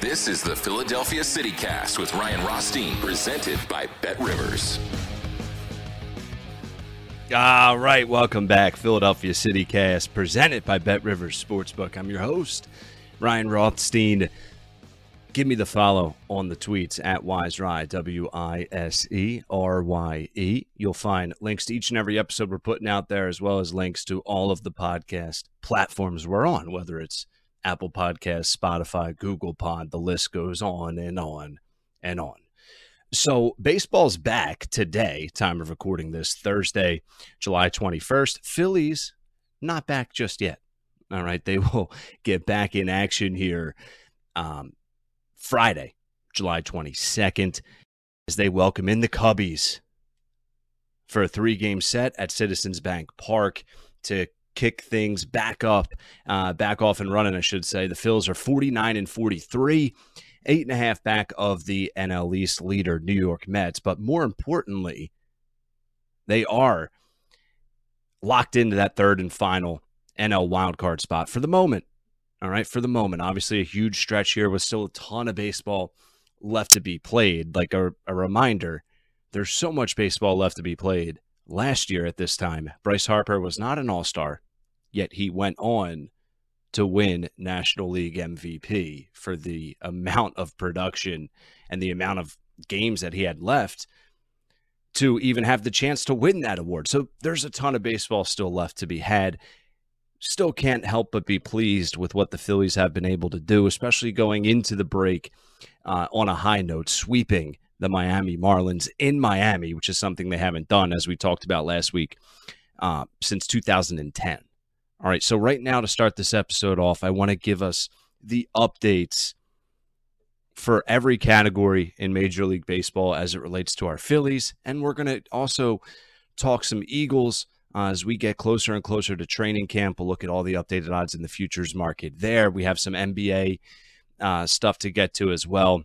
This is the Philadelphia City Cast with Ryan Rothstein, presented by BetRivers. All right, welcome back. Philadelphia City Cast, presented by BetRivers Sportsbook. I'm your host, Ryan Rothstein. Give me the follow on the tweets at Wise Rye, WISERYE. You'll find links to each and every episode we're putting out there, as well as links to all of the podcast platforms we're on, whether it's Apple Podcasts, Spotify, Google Pod, the list goes on and on and on. So baseball's back today, time of recording this, Thursday, July 21st. Phillies not back just yet. All right, they will get back in action here Friday, July 22nd, as they welcome in the Cubbies for a 3-game set at Citizens Bank Park to kick things back off and running, I should say. The Phils are 49-43, 8.5 back of the NL East leader, New York Mets. But more importantly, they are locked into that third and final NL wildcard spot for the moment. All right, for the moment. Obviously, a huge stretch here with still a ton of baseball left to be played. Like a reminder, there's so much baseball left to be played. Last year at this time, Bryce Harper was not an all-star, yet he went on to win National League MVP for the amount of production and the amount of games that he had left to even have the chance to win that award. So there's a ton of baseball still left to be had. Still can't help but be pleased with what the Phillies have been able to do, especially going into the break on a high note, sweeping the Miami Marlins in Miami, which is something they haven't done, as we talked about last week, since 2010. All right, so right now to start this episode off, I want to give us the updates for every category in Major League Baseball as it relates to our Phillies, and we're going to also talk some Eagles as we get closer and closer to training camp. We'll look at all the updated odds in the futures market there. We have some NBA stuff to get to as well,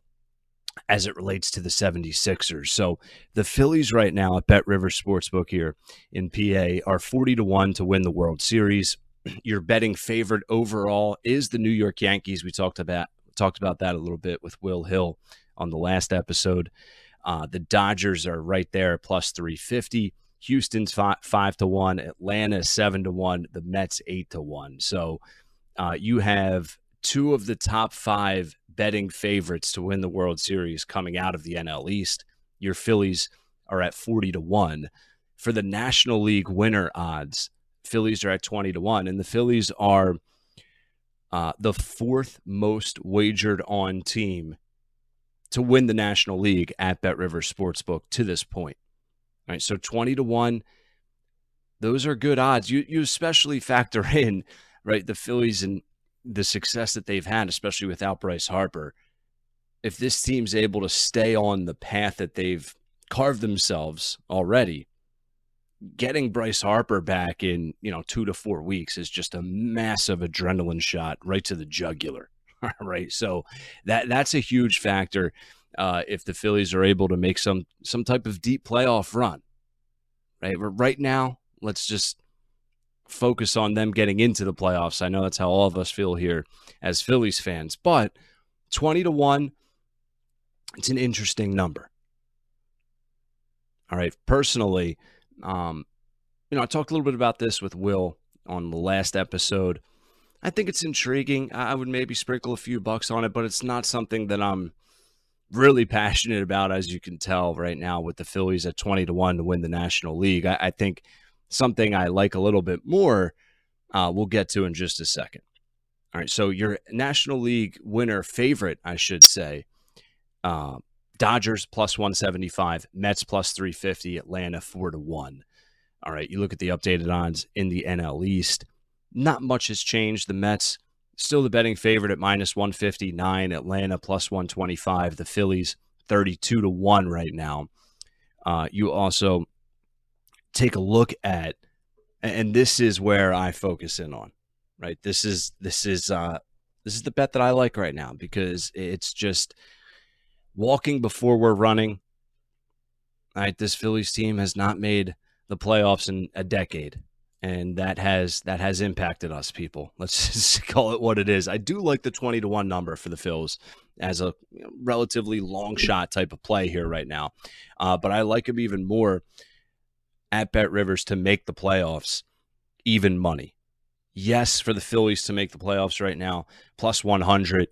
as it relates to the 76ers. So the Phillies right now at BetRivers Sportsbook here in PA are 40-1 to win the World Series. Your betting favorite overall is the New York Yankees. We talked about that a little bit with Will Hill on the last episode. The Dodgers are right there, plus 350. Houston's 5-1. Atlanta 7-1. The Mets 8-1. So you have two of the top five betting favorites to win the World Series coming out of the NL East. Your Phillies are at 40-1. For the National League winner odds, Phillies are at 20-1, and the Phillies are the fourth most wagered on team to win the National League at BetRivers Sportsbook to this point. All right, so 20-1, those are good odds. You especially factor in, right, the Phillies and the success that they've had, especially without Bryce Harper. If this team's able to stay on the path that they've carved themselves already, getting Bryce Harper back in, 2 to 4 weeks is just a massive adrenaline shot right to the jugular, right? So that's a huge factor if the Phillies are able to make some type of deep playoff run, right? Right now, let's just focus on them getting into the playoffs. I know that's how all of us feel here as Phillies fans, but 20-1, it's an interesting number. All right, personally, I talked a little bit about this with Will on the last episode. I think it's intriguing. I would maybe sprinkle a few bucks on it, but it's not something that I'm really passionate about, as you can tell right now with the Phillies at 20-1 to win the National League. I think something I like a little bit more we'll get to in just a second. All right, so your National League winner favorite, I should say, Dodgers +175, Mets +350, Atlanta 4-1. All right, you look at the updated odds in the NL East. Not much has changed. The Mets still the betting favorite at -159, Atlanta +125, the Phillies 32-1 right now. You also take a look at, and this is where I focus in on, right? This is the bet that I like right now, because it's just walking before we're running. All right, this Phillies team has not made the playoffs in a decade, and that has impacted us, people. Let's just call it what it is. I do like the 20-1 number for the Phils as a relatively long shot type of play here right now, but I like them even more at BetRivers to make the playoffs, even money. Yes, for the Phillies to make the playoffs right now, +100.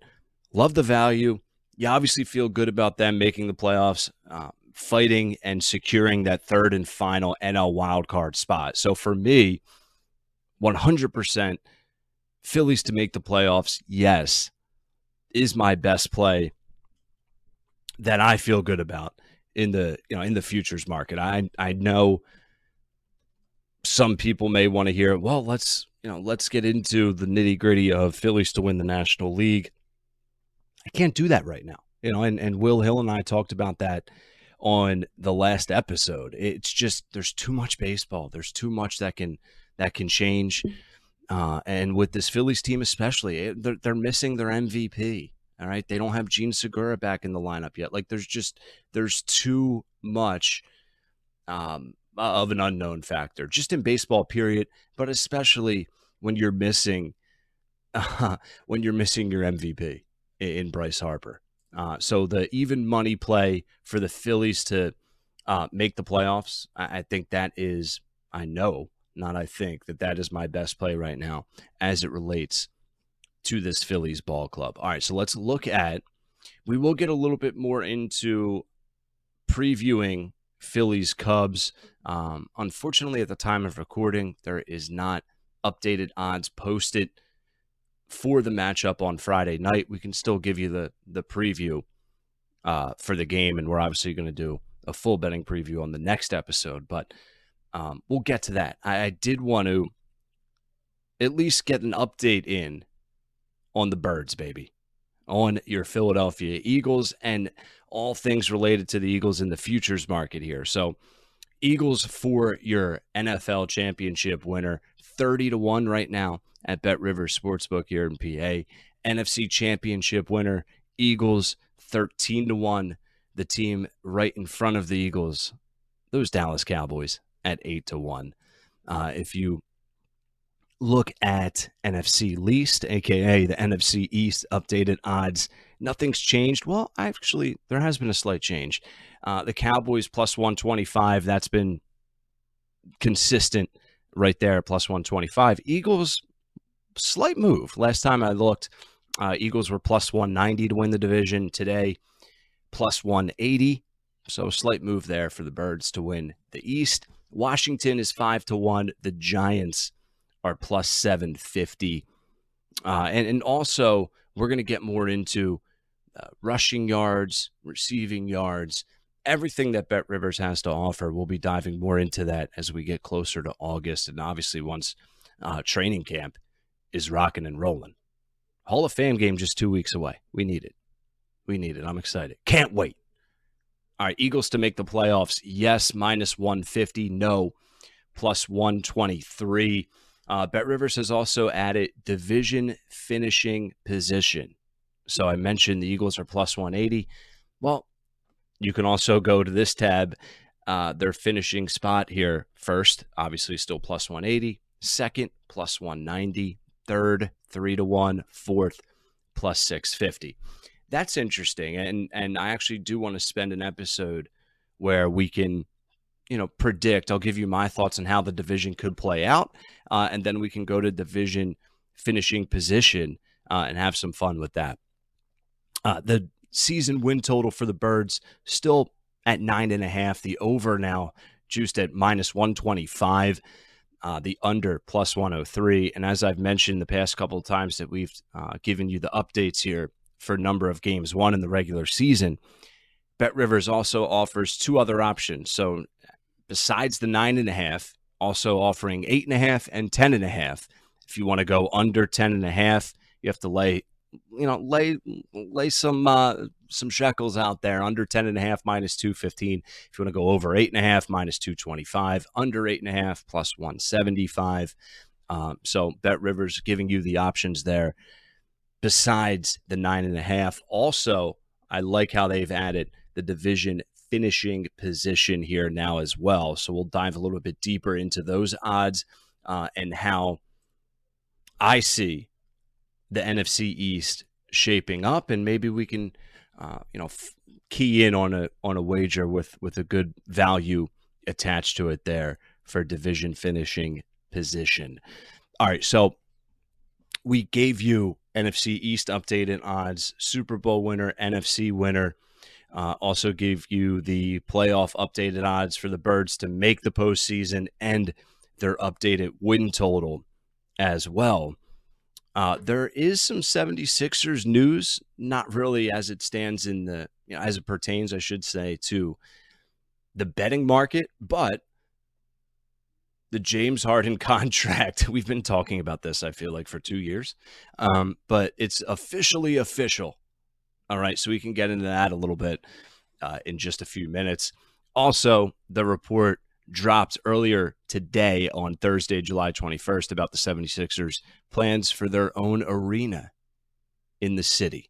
Love the value. You obviously feel good about them making the playoffs, fighting and securing that third and final NL wildcard spot. So for me, 100% Phillies to make the playoffs, yes, is my best play that I feel good about in the in the futures market. I know some people may want to hear, well, let's get into the nitty-gritty of Phillies to win the National League. I can't do that right now. And Will Hill and I talked about that on the last episode. It's just, there's too much baseball. There's too much that can change. And with this Phillies team especially, they're missing their MVP. All right. They don't have Gene Segura back in the lineup yet. Like, there's too much of an unknown factor just in baseball, period. But especially when you're missing your MVP in Bryce Harper. So the even money play for the Phillies to make the playoffs, I think that is, I know, not I think, that is my best play right now as it relates to this Phillies ball club. All right, so let's look at, we will get a little bit more into previewing Phillies Cubs. Unfortunately, at the time of recording, there is not updated odds posted for the matchup on Friday night. We can still give you the preview for the game, and we're obviously going to do a full betting preview on the next episode, but we'll get to that. I did want to at least get an update in on the birds, baby, on your Philadelphia Eagles and all things related to the Eagles in the futures market here. So Eagles for your NFL championship winner, 30-1 right now at BetRivers Sportsbook here in PA. NFC championship winner, Eagles 13-1. The team right in front of the Eagles, those Dallas Cowboys at 8-1. If you look at NFC least, aka the NFC East updated odds, nothing's changed. Well, actually, there has been a slight change. The Cowboys +125. That's been consistent right there, +125. Eagles, slight move. Last time I looked, Eagles were +190 to win the division. Today, +180. So a slight move there for the birds to win the East. Washington is 5-1. The Giants are +750. And also, we're going to get more into rushing yards, receiving yards, everything that BetRivers has to offer. We'll be diving more into that as we get closer to August. And obviously, once training camp is rocking and rolling. Hall of Fame game just 2 weeks away. We need it. We need it. I'm excited. Can't wait. All right, Eagles to make the playoffs. Yes, minus 150. No, plus 123. BetRivers has also added division finishing position. So I mentioned the Eagles are plus 180. Well, you can also go to this tab, their finishing spot here. First, obviously still plus 180. Second, plus 190. Third, 3-1. Fourth, plus 650. That's interesting. And I actually do want to spend an episode where we can, you know, predict. I'll give you my thoughts on how the division could play out. And then we can go to division finishing position and have some fun with that. The season win total for the Birds still at 9.5. The over now juiced at minus 125. The under plus 103. And as I've mentioned the past couple of times that we've given you the updates here for number of games won in the regular season, BetRivers also offers two other options. So besides the 9.5, also offering 8.5 and 10.5. If you want to go under 10.5, you have to lay some shekels out there. Under 10.5 minus 215. If you want to go over 8.5 minus 225, under 8.5 plus 175. So BetRivers giving you the options there. Besides the 9.5, also I like how they've added the division finishing position here now as well. So we'll dive a little bit deeper into those odds and how I see the NFC East shaping up, and maybe we can, key in on a wager with a good value attached to it there for division finishing position. All right, so we gave you NFC East updated odds, Super Bowl winner, NFC winner. Also gave you the playoff updated odds for the Birds to make the postseason and their updated win total as well. There is some 76ers news, not really as it stands in the, as it pertains, I should say, to the betting market, but the James Harden contract, we've been talking about this, I feel like, for 2 years, but it's officially official. All right, so we can get into that a little bit in just a few minutes. Also, the report dropped earlier today on Thursday, July 21st, about the 76ers' plans for their own arena in the city.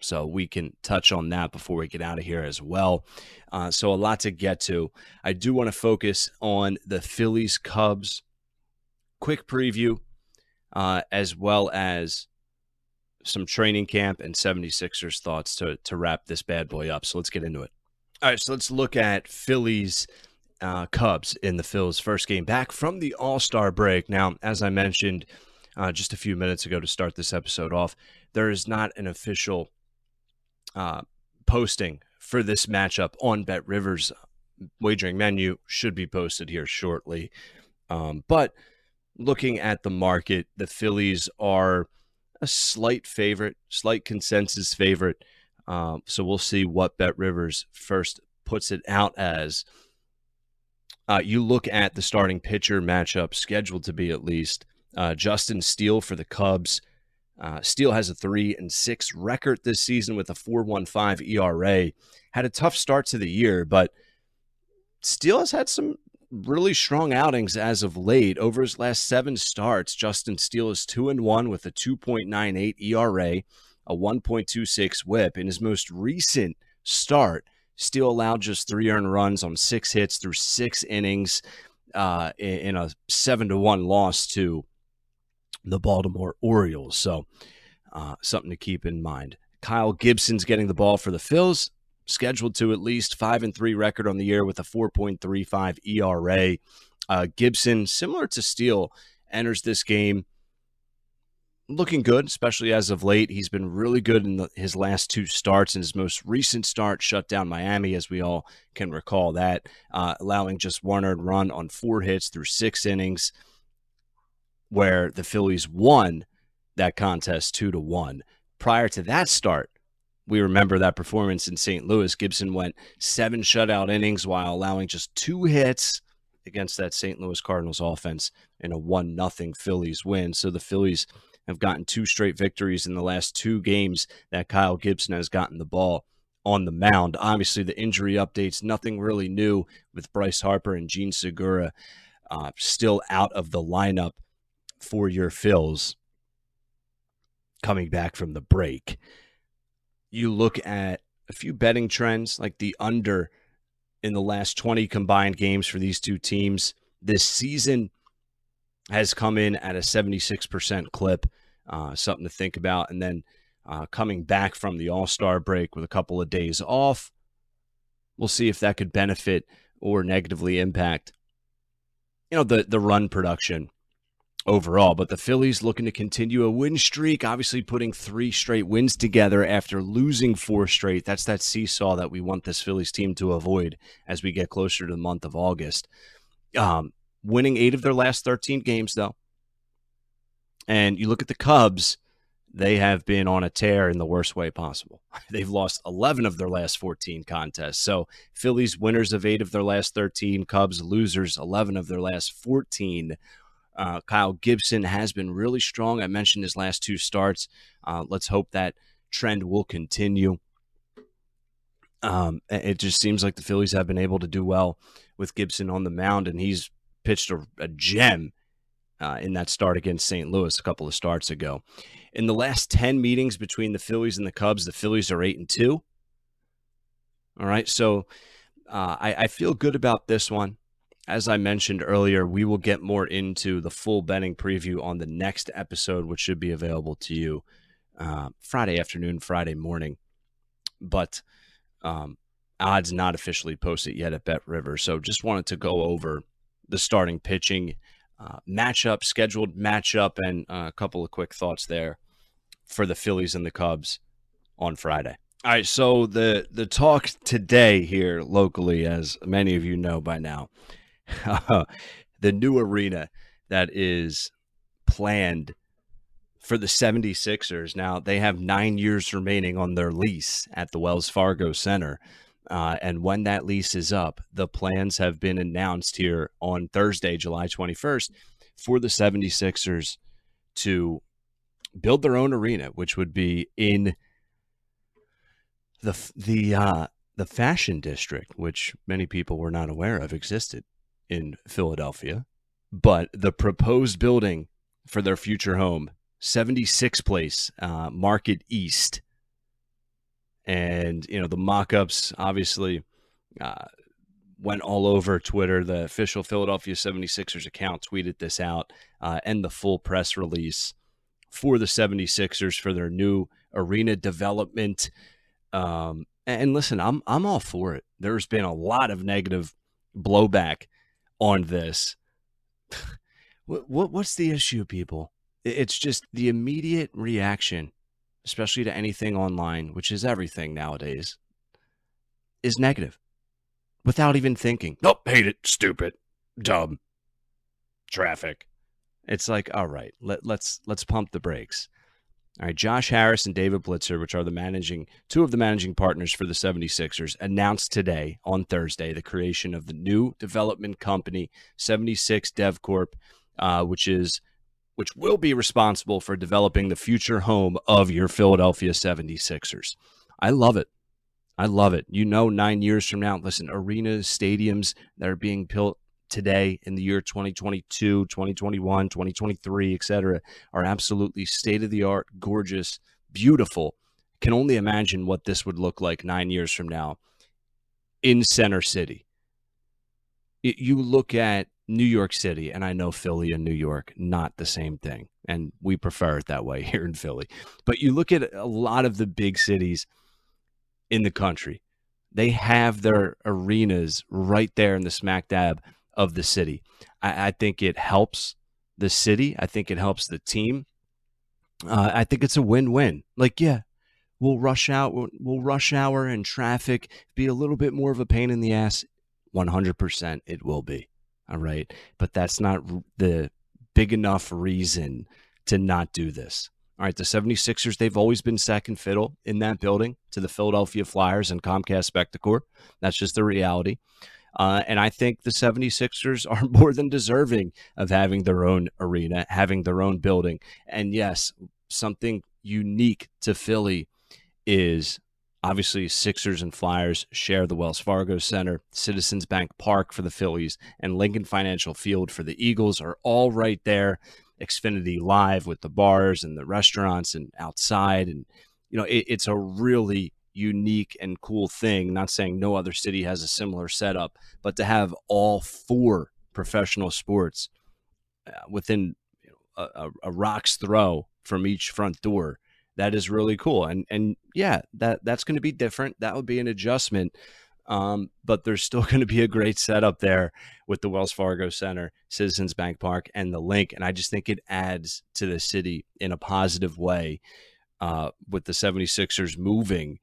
So we can touch on that before we get out of here as well. So a lot to get to. I do want to focus on the Phillies Cubs quick preview, as well as some training camp and 76ers thoughts to wrap this bad boy up. So let's get into it. All right, so let's look at Phillies Cubs in the Phil's first game back from the All-Star break. Now, as I mentioned just a few minutes ago to start this episode off, there is not an official posting for this matchup on BetRivers. Wagering menu should be posted here shortly. But looking at the market, the Phillies are a slight favorite, slight consensus favorite. So we'll see what BetRivers first puts it out as. You look at the starting pitcher matchup, scheduled to be at least Justin Steele for the Cubs. Steele has a 3-6 record this season with a 4.15 ERA. Had a tough start to the year, but Steele has had some really strong outings as of late. Over his last 7 starts, Justin Steele is 2-1 with a 2.98 ERA, a 1.26 WHIP. In his most recent start, Steele allowed just 3 earned runs on 6 hits through 6 innings in a 7-1 loss to the Baltimore Orioles. So something to keep in mind. Kyle Gibson's getting the ball for the Phils, scheduled to at least 5-3 record on the year with a 4.35 ERA. Gibson, similar to Steele, enters this game looking good, especially as of late. He's been really good in his last 2 starts, and his most recent start shut down Miami, as we all can recall that, allowing just 1 earned run on 4 hits through 6 innings, where the Phillies won that contest 2-1. Prior to that start, we remember that performance in St. Louis. Gibson went 7 shutout innings while allowing just 2 hits against that St. Louis Cardinals offense in a 1-0 Phillies win. So the Phillies have gotten 2 straight victories in the last 2 games that Kyle Gibson has gotten the ball on the mound. Obviously, the injury updates, nothing really new with Bryce Harper and Gene Segura still out of the lineup for your Phils coming back from the break. You look at a few betting trends, like the under in the last 20 combined games for these two teams this season has come in at a 76% clip, something to think about. And then coming back from the All-Star break with a couple of days off, we'll see if that could benefit or negatively impact, you know, the run production overall. But the Phillies looking to continue a win streak, obviously putting 3 straight wins together after losing 4 straight. That's that seesaw that we want this Phillies team to avoid as we get closer to the month of August. Winning 8 of their last 13 games, though. And you look at the Cubs, they have been on a tear in the worst way possible. They've lost 11 of their last 14 contests. So Phillies winners of 8 of their last 13, Cubs losers 11 of their last 14. Kyle Gibson has been really strong. I mentioned his last 2 starts. Let's hope that trend will continue. It just seems like the Phillies have been able to do well with Gibson on the mound, and he's pitched a gem in that start against St. Louis a couple of starts ago. In the last 10 meetings between the Phillies and the Cubs, the Phillies are 8-2. All right, so I feel good about this one. As I mentioned earlier, we will get more into the full betting preview on the next episode, which should be available to you Friday afternoon, Friday morning. But odds not officially posted yet at BetRivers. So just wanted to go over the starting pitching matchup, scheduled matchup, and a couple of quick thoughts there for the Phillies and the Cubs on Friday. All right, so the talk today here locally, as many of you know by now, the new arena that is planned for the 76ers. Now, they have 9 years remaining on their lease at the Wells Fargo Center. And when that lease is up, the plans have been announced here on Thursday, July 21st, for the 76ers to build their own arena, which would be in the Fashion District, which many people were not aware of existed in Philadelphia. But the proposed building for their future home, 76 Place, Market East. And, you know, the mock-ups obviously went all over Twitter. The official Philadelphia 76ers account tweeted this out and the full press release for the 76ers for their new arena development. And listen, I'm all for it. There's been a lot of negative blowback on this. What's the issue, people? It's just the immediate reaction, especially to anything online, which is everything nowadays, is negative without even thinking. Nope, hate it, stupid, dumb, traffic. It's like, all right, let's pump the brakes. All right, Josh Harris and David Blitzer, which are two of the managing partners for the 76ers, announced today on Thursday the creation of the new development company, 76 Dev Corp, which will be responsible for developing the future home of your Philadelphia 76ers. I love it. I love it. You know, 9 years from now, listen, arenas, stadiums that are being built today in the year 2022, 2021, 2023, etc., are absolutely state-of-the-art, gorgeous, beautiful. Can only imagine what this would look like 9 years from now in Center City. You look at New York City, and I know Philly and New York, not the same thing, and we prefer it that way here in Philly. But you look at a lot of the big cities in the country, they have their arenas right there in the smack dab of the city. I think it helps the city. I think it helps the team. I think it's a win-win. Like, yeah, we'll rush hour and traffic be a little bit more of a pain in the ass. 100% it will be. All right. But that's not the big enough reason to not do this. All right, the 76ers, they've always been second fiddle in that building to the Philadelphia Flyers and Comcast Spectacor. That's just the reality. And I think the 76ers are more than deserving of having their own arena, having their own building. And yes, something unique to Philly is obviously Sixers and Flyers share the Wells Fargo Center, Citizens Bank Park for the Phillies, and Lincoln Financial Field for the Eagles are all right there. Xfinity Live with the bars and the restaurants and outside. And, you know, it's a really unique and cool thing. Not saying no other city has a similar setup, but to have all four professional sports within a rock's throw from each front door, that is really cool. And yeah, that's going to be different. That would be an adjustment. But there's still going to be a great setup there with the Wells Fargo Center, Citizens Bank Park, and the Link. And I just think it adds to the city in a positive way with the 76ers moving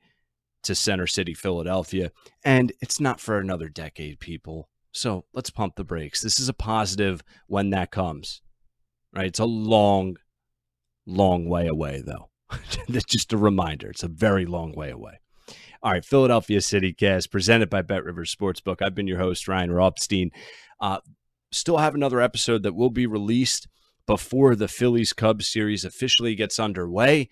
to Center City, Philadelphia. And it's not for another decade, people. So let's pump the brakes. This is a positive when that comes, right? It's a long, long way away, though. That's just a reminder. It's a very long way away. All right, Philadelphia City Cast, presented by BetRivers Sportsbook. I've been your host, Ryan Rothstein. Still have another episode that will be released before the Phillies-Cubs series officially gets underway.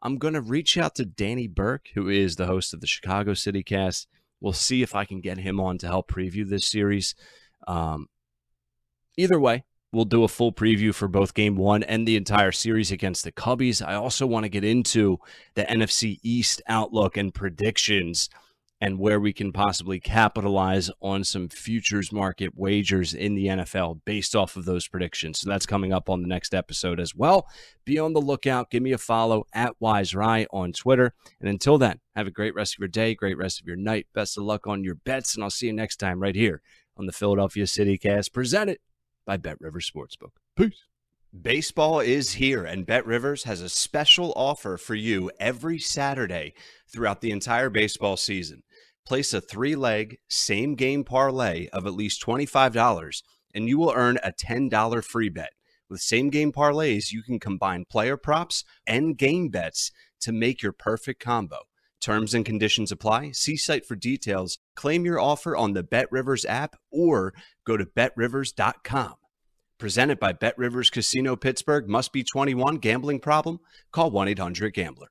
I'm going to reach out to Danny Burke, who is the host of the Chicago City Cast. We'll see if I can get him on to help preview this series. Either way, we'll do a full preview for both Game 1 and the entire series against the Cubbies. I also want to get into the NFC East outlook and predictions and where we can possibly capitalize on some futures market wagers in the NFL based off of those predictions. So that's coming up on the next episode as well. Be on the lookout. Give me a follow at Wise Rye on Twitter. And until then, have a great rest of your day, great rest of your night. Best of luck on your bets, and I'll see you next time right here on the Philadelphia City Cast, presented by BetRivers Sportsbook. Peace. Baseball is here, and BetRivers has a special offer for you every Saturday throughout the entire baseball season. Place a 3-leg, same-game parlay of at least $25, and you will earn a $10 free bet. With same-game parlays, you can combine player props and game bets to make your perfect combo. Terms and conditions apply. See site for details. Claim your offer on the BetRivers app or go to BetRivers.com. Presented by BetRivers Casino Pittsburgh. Must be 21. Gambling problem? Call 1-800-GAMBLER.